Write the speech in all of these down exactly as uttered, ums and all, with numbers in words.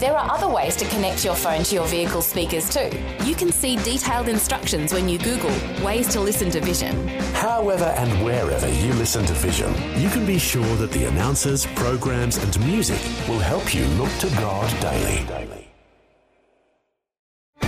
There are other ways to connect your phone to your vehicle's speakers too. You can see detailed instructions when you Google ways to listen to Vision. However and wherever you listen to Vision, you can be sure that the announcers, programs and music will help you look to God daily.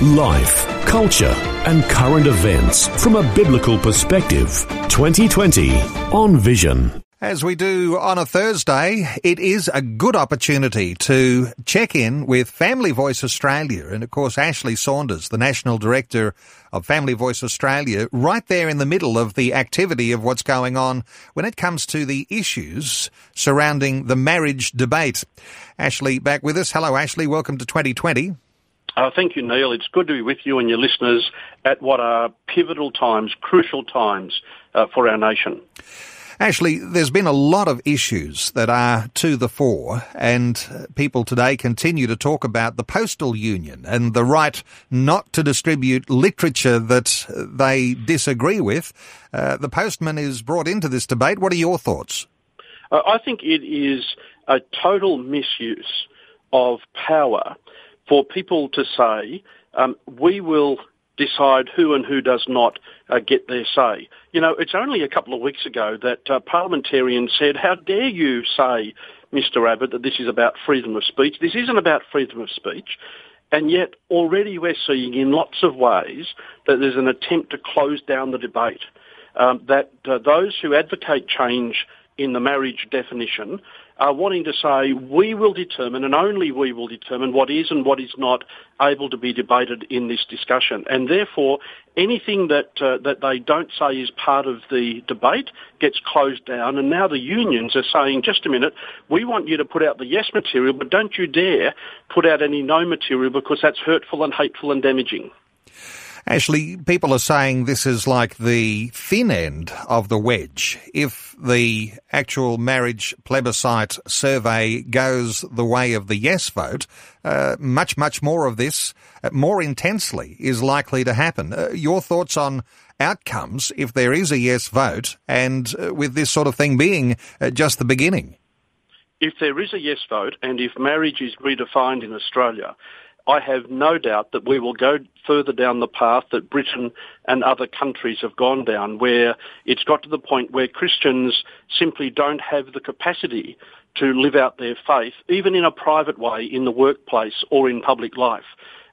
Life, culture and current events from a biblical perspective. twenty twenty on Vision. As we do on a Thursday, it is a good opportunity to check in with Family Voice Australia and, of course, Ashley Saunders, the National Director of Family Voice Australia, right there in the middle of the activity of what's going on when it comes to the issues surrounding the marriage debate. Ashley, back with us. Hello, Ashley. Welcome to twenty twenty. Uh, thank you, Neil. It's good to be with you and your listeners at what are pivotal times, crucial times uh, for our nation. Ashley, there's been a lot of issues that are to the fore, and people today continue to talk about the postal union and the right not to distribute literature that they disagree with. Uh, the postman is brought into this debate. What are your thoughts? Uh, I think it is a total misuse of power for people to say, um, we will decide who and who does not uh, get their say. You know, it's only a couple of weeks ago that uh, parliamentarians said, how dare you say, Mister Abbott, that this is about freedom of speech. This isn't about freedom of speech. And yet already we're seeing in lots of ways that there's an attempt to close down the debate, um, that uh, those who advocate change in the marriage definition are wanting to say we will determine and only we will determine what is and what is not able to be debated in this discussion. And therefore, anything that uh, that they don't say is part of the debate gets closed down. And now the unions are saying, just a minute, we want you to put out the yes material, but don't you dare put out any no material because that's hurtful and hateful and damaging. Ashley, people are saying this is like the thin end of the wedge. If the actual marriage plebiscite survey goes the way of the yes vote, uh, much, much more of this, uh, more intensely, is likely to happen. Uh, your thoughts on outcomes if there is a yes vote and uh, with this sort of thing being uh, just the beginning? If there is a yes vote and if marriage is redefined in Australia, I have no doubt that we will go further down the path that Britain and other countries have gone down, where it's got to the point where Christians simply don't have the capacity to live out their faith, even in a private way, in the workplace or in public life.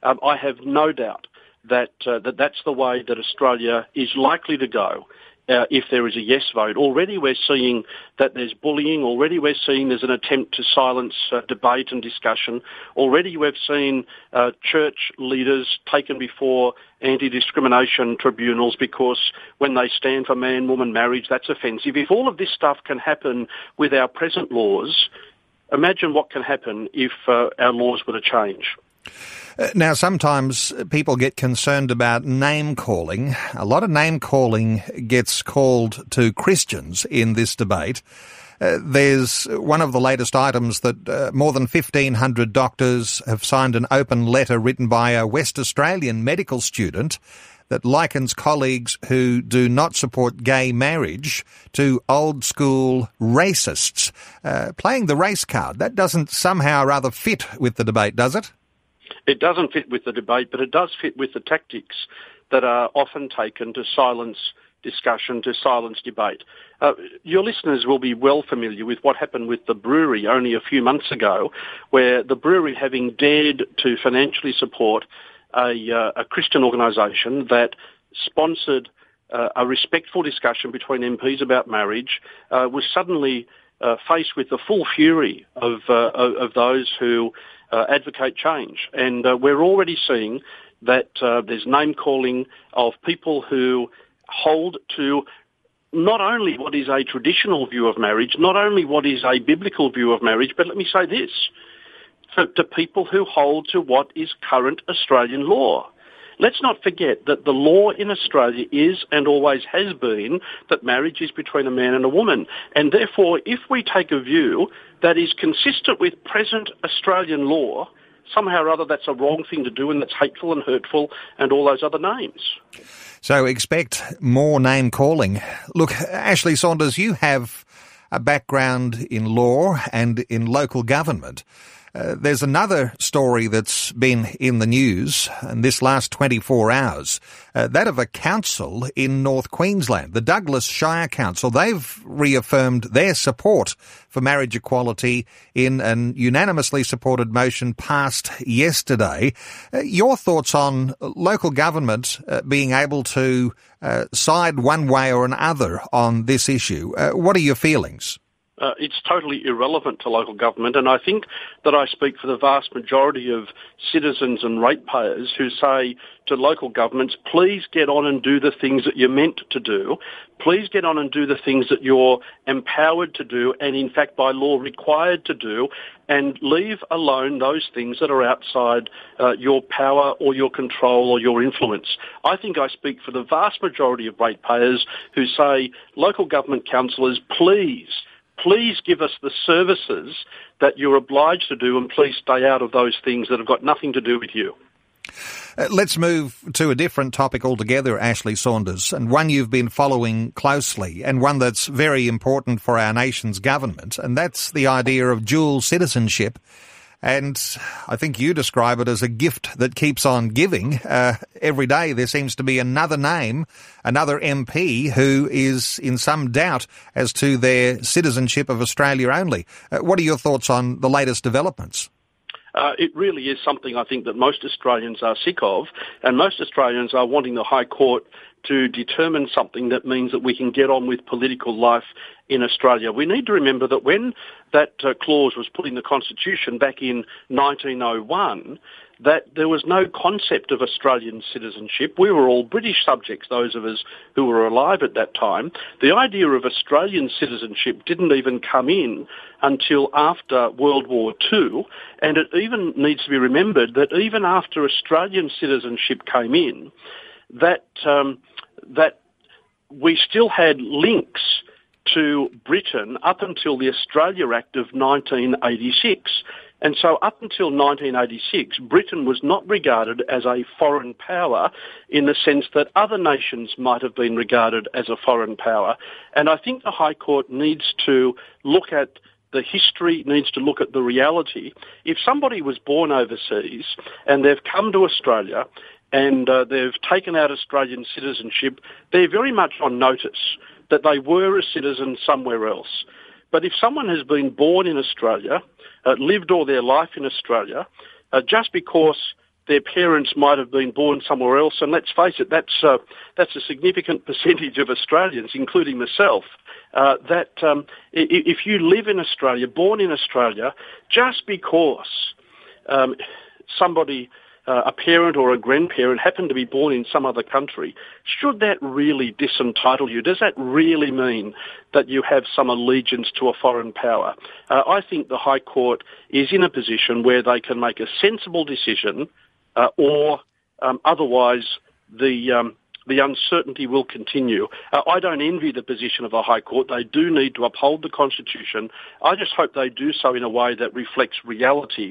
Um, I have no doubt that, uh, that that's the way that Australia is likely to go. Uh, if there is a yes vote. Already we're seeing that there's bullying. Already we're seeing there's an attempt to silence uh, debate and discussion. Already we've seen uh, church leaders taken before anti-discrimination tribunals because when they stand for man-woman marriage, that's offensive. If all of this stuff can happen with our present laws, imagine what can happen if uh, our laws were to change. Now, sometimes people get concerned about name-calling. A lot of name-calling gets called to Christians in this debate. Uh, there's one of the latest items that uh, more than fifteen hundred doctors have signed an open letter written by a West Australian medical student that likens colleagues who do not support gay marriage to old-school racists. Uh, playing the race card, that doesn't somehow or other fit with the debate, does it? It doesn't fit with the debate, but it does fit with the tactics that are often taken to silence discussion, to silence debate. Uh, your listeners will be well familiar with what happened with the brewery only a few months ago, where the brewery, having dared to financially support a, uh, a Christian organisation that sponsored uh, a respectful discussion between M Ps about marriage, uh, was suddenly uh, faced with the full fury of, uh, of those who Uh, advocate change. And uh, we're already seeing that uh, there's name-calling of people who hold to not only what is a traditional view of marriage, not only what is a biblical view of marriage, but let me say this, to, to people who hold to what is current Australian law. Let's not forget that the law in Australia is and always has been that marriage is between a man and a woman. And therefore, if we take a view that is consistent with present Australian law, somehow or other that's a wrong thing to do, and that's hateful and hurtful and all those other names. So expect more name calling. Look, Ashley Saunders, you have a background in law and in local government. Uh, there's another story that's been in the news in this last twenty-four hours, uh, that of a council in North Queensland, the Douglas Shire Council. They've reaffirmed their support for marriage equality in an unanimously supported motion passed yesterday. Uh, your thoughts on local government uh, being able to uh, side one way or another on this issue? Uh, what are your feelings? Uh, it's totally irrelevant to local government, and I think that I speak for the vast majority of citizens and ratepayers who say to local governments, please get on and do the things that you're meant to do. Please get on and do the things that you're empowered to do and, in fact, by law required to do, and leave alone those things that are outside uh, your power or your control or your influence. I think I speak for the vast majority of ratepayers who say, local government councillors, please, Please give us the services that you're obliged to do, and please stay out of those things that have got nothing to do with you. Uh, let's move to a different topic altogether, Ashley Saunders, and one you've been following closely and one that's very important for our nation's government, and that's the idea of dual citizenship. And I think you describe it as a gift that keeps on giving. Uh, every day there seems to be another name, another M P who is in some doubt as to their citizenship of Australia only. Uh, what are your thoughts on the latest developments? Uh, it really is something I think that most Australians are sick of, and most Australians are wanting the High Court to determine something that means that we can get on with political life in Australia. We need to remember that when that uh, clause was put in the Constitution back in nineteen oh one, that there was no concept of Australian citizenship. We were all British subjects, those of us who were alive at that time. The idea of Australian citizenship didn't even come in until after World War Two, and it even needs to be remembered that even after Australian citizenship came in, that um, that we still had links to Britain up until the Australia Act of nineteen eighty-six. And so up until nineteen eighty-six, Britain was not regarded as a foreign power in the sense that other nations might have been regarded as a foreign power. And I think the High Court needs to look at the history, needs to look at the reality. If somebody was born overseas and they've come to Australia and uh, they've taken out Australian citizenship, they're very much on notice that they were a citizen somewhere else. But if someone has been born in Australia, uh, lived all their life in Australia, uh, just because their parents might have been born somewhere else, and let's face it, that's uh, that's a significant percentage of Australians, including myself, uh, that um, if you live in Australia, born in Australia, just because um, somebody... Uh, a parent or a grandparent happened to be born in some other country, should that really disentitle you? Does that really mean that you have some allegiance to a foreign power? Uh, I think the High Court is in a position where they can make a sensible decision, uh, or um, otherwise the... Um, The uncertainty will continue. Uh, I don't envy the position of the High Court. They do need to uphold the Constitution. I just hope they do so in a way that reflects reality,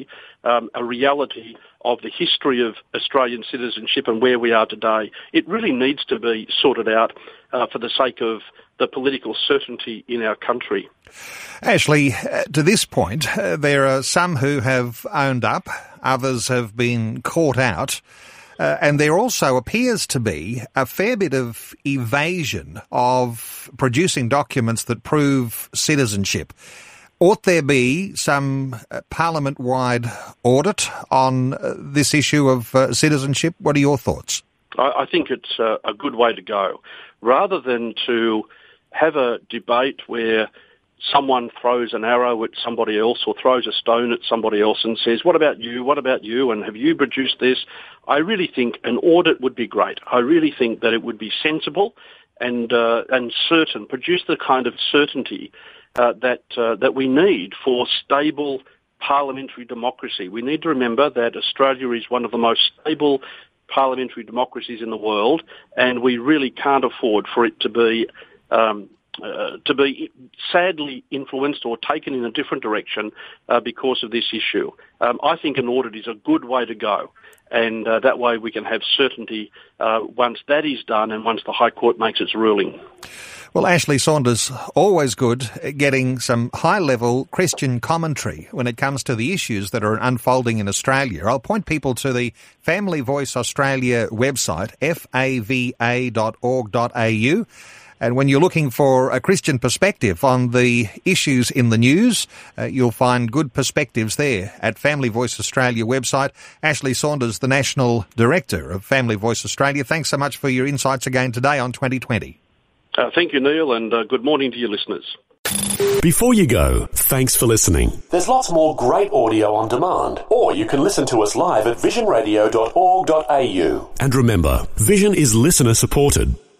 um, a reality of the history of Australian citizenship and where we are today. It really needs to be sorted out uh, for the sake of the political certainty in our country. Ashley, uh, to this point, uh, there are some who have owned up, others have been caught out. Uh, and there also appears to be a fair bit of evasion of producing documents that prove citizenship. Ought there be some uh, parliament-wide audit on uh, this issue of uh, citizenship? What are your thoughts? I, I think it's uh, a good way to go. Rather than to have a debate where someone throws an arrow at somebody else or throws a stone at somebody else and says, what about you, what about you, and have you produced this? I really think an audit would be great. I really think that it would be sensible and uh, and certain, produce the kind of certainty uh, that uh, that we need for stable parliamentary democracy. We need to remember that Australia is one of the most stable parliamentary democracies in the world, and we really can't afford for it to be um, uh, to be sadly influenced or taken in a different direction uh, because of this issue. Um, I think an audit is a good way to go, and uh, that way we can have certainty uh, once that is done and once the High Court makes its ruling. Well, Ashley Saunders, always good at getting some high-level Christian commentary when it comes to the issues that are unfolding in Australia. I'll point people to the Family Voice Australia website, fava dot org dot a u. And when you're looking for a Christian perspective on the issues in the news, uh, you'll find good perspectives there at Family Voice Australia website. Ashley Saunders, the National Director of Family Voice Australia, thanks so much for your insights again today on twenty twenty. Uh, thank you, Neil, and uh, good morning to your listeners. Before you go, thanks for listening. There's lots more great audio on demand, or you can listen to us live at vision radio dot org dot a u. And remember, Vision is listener supported.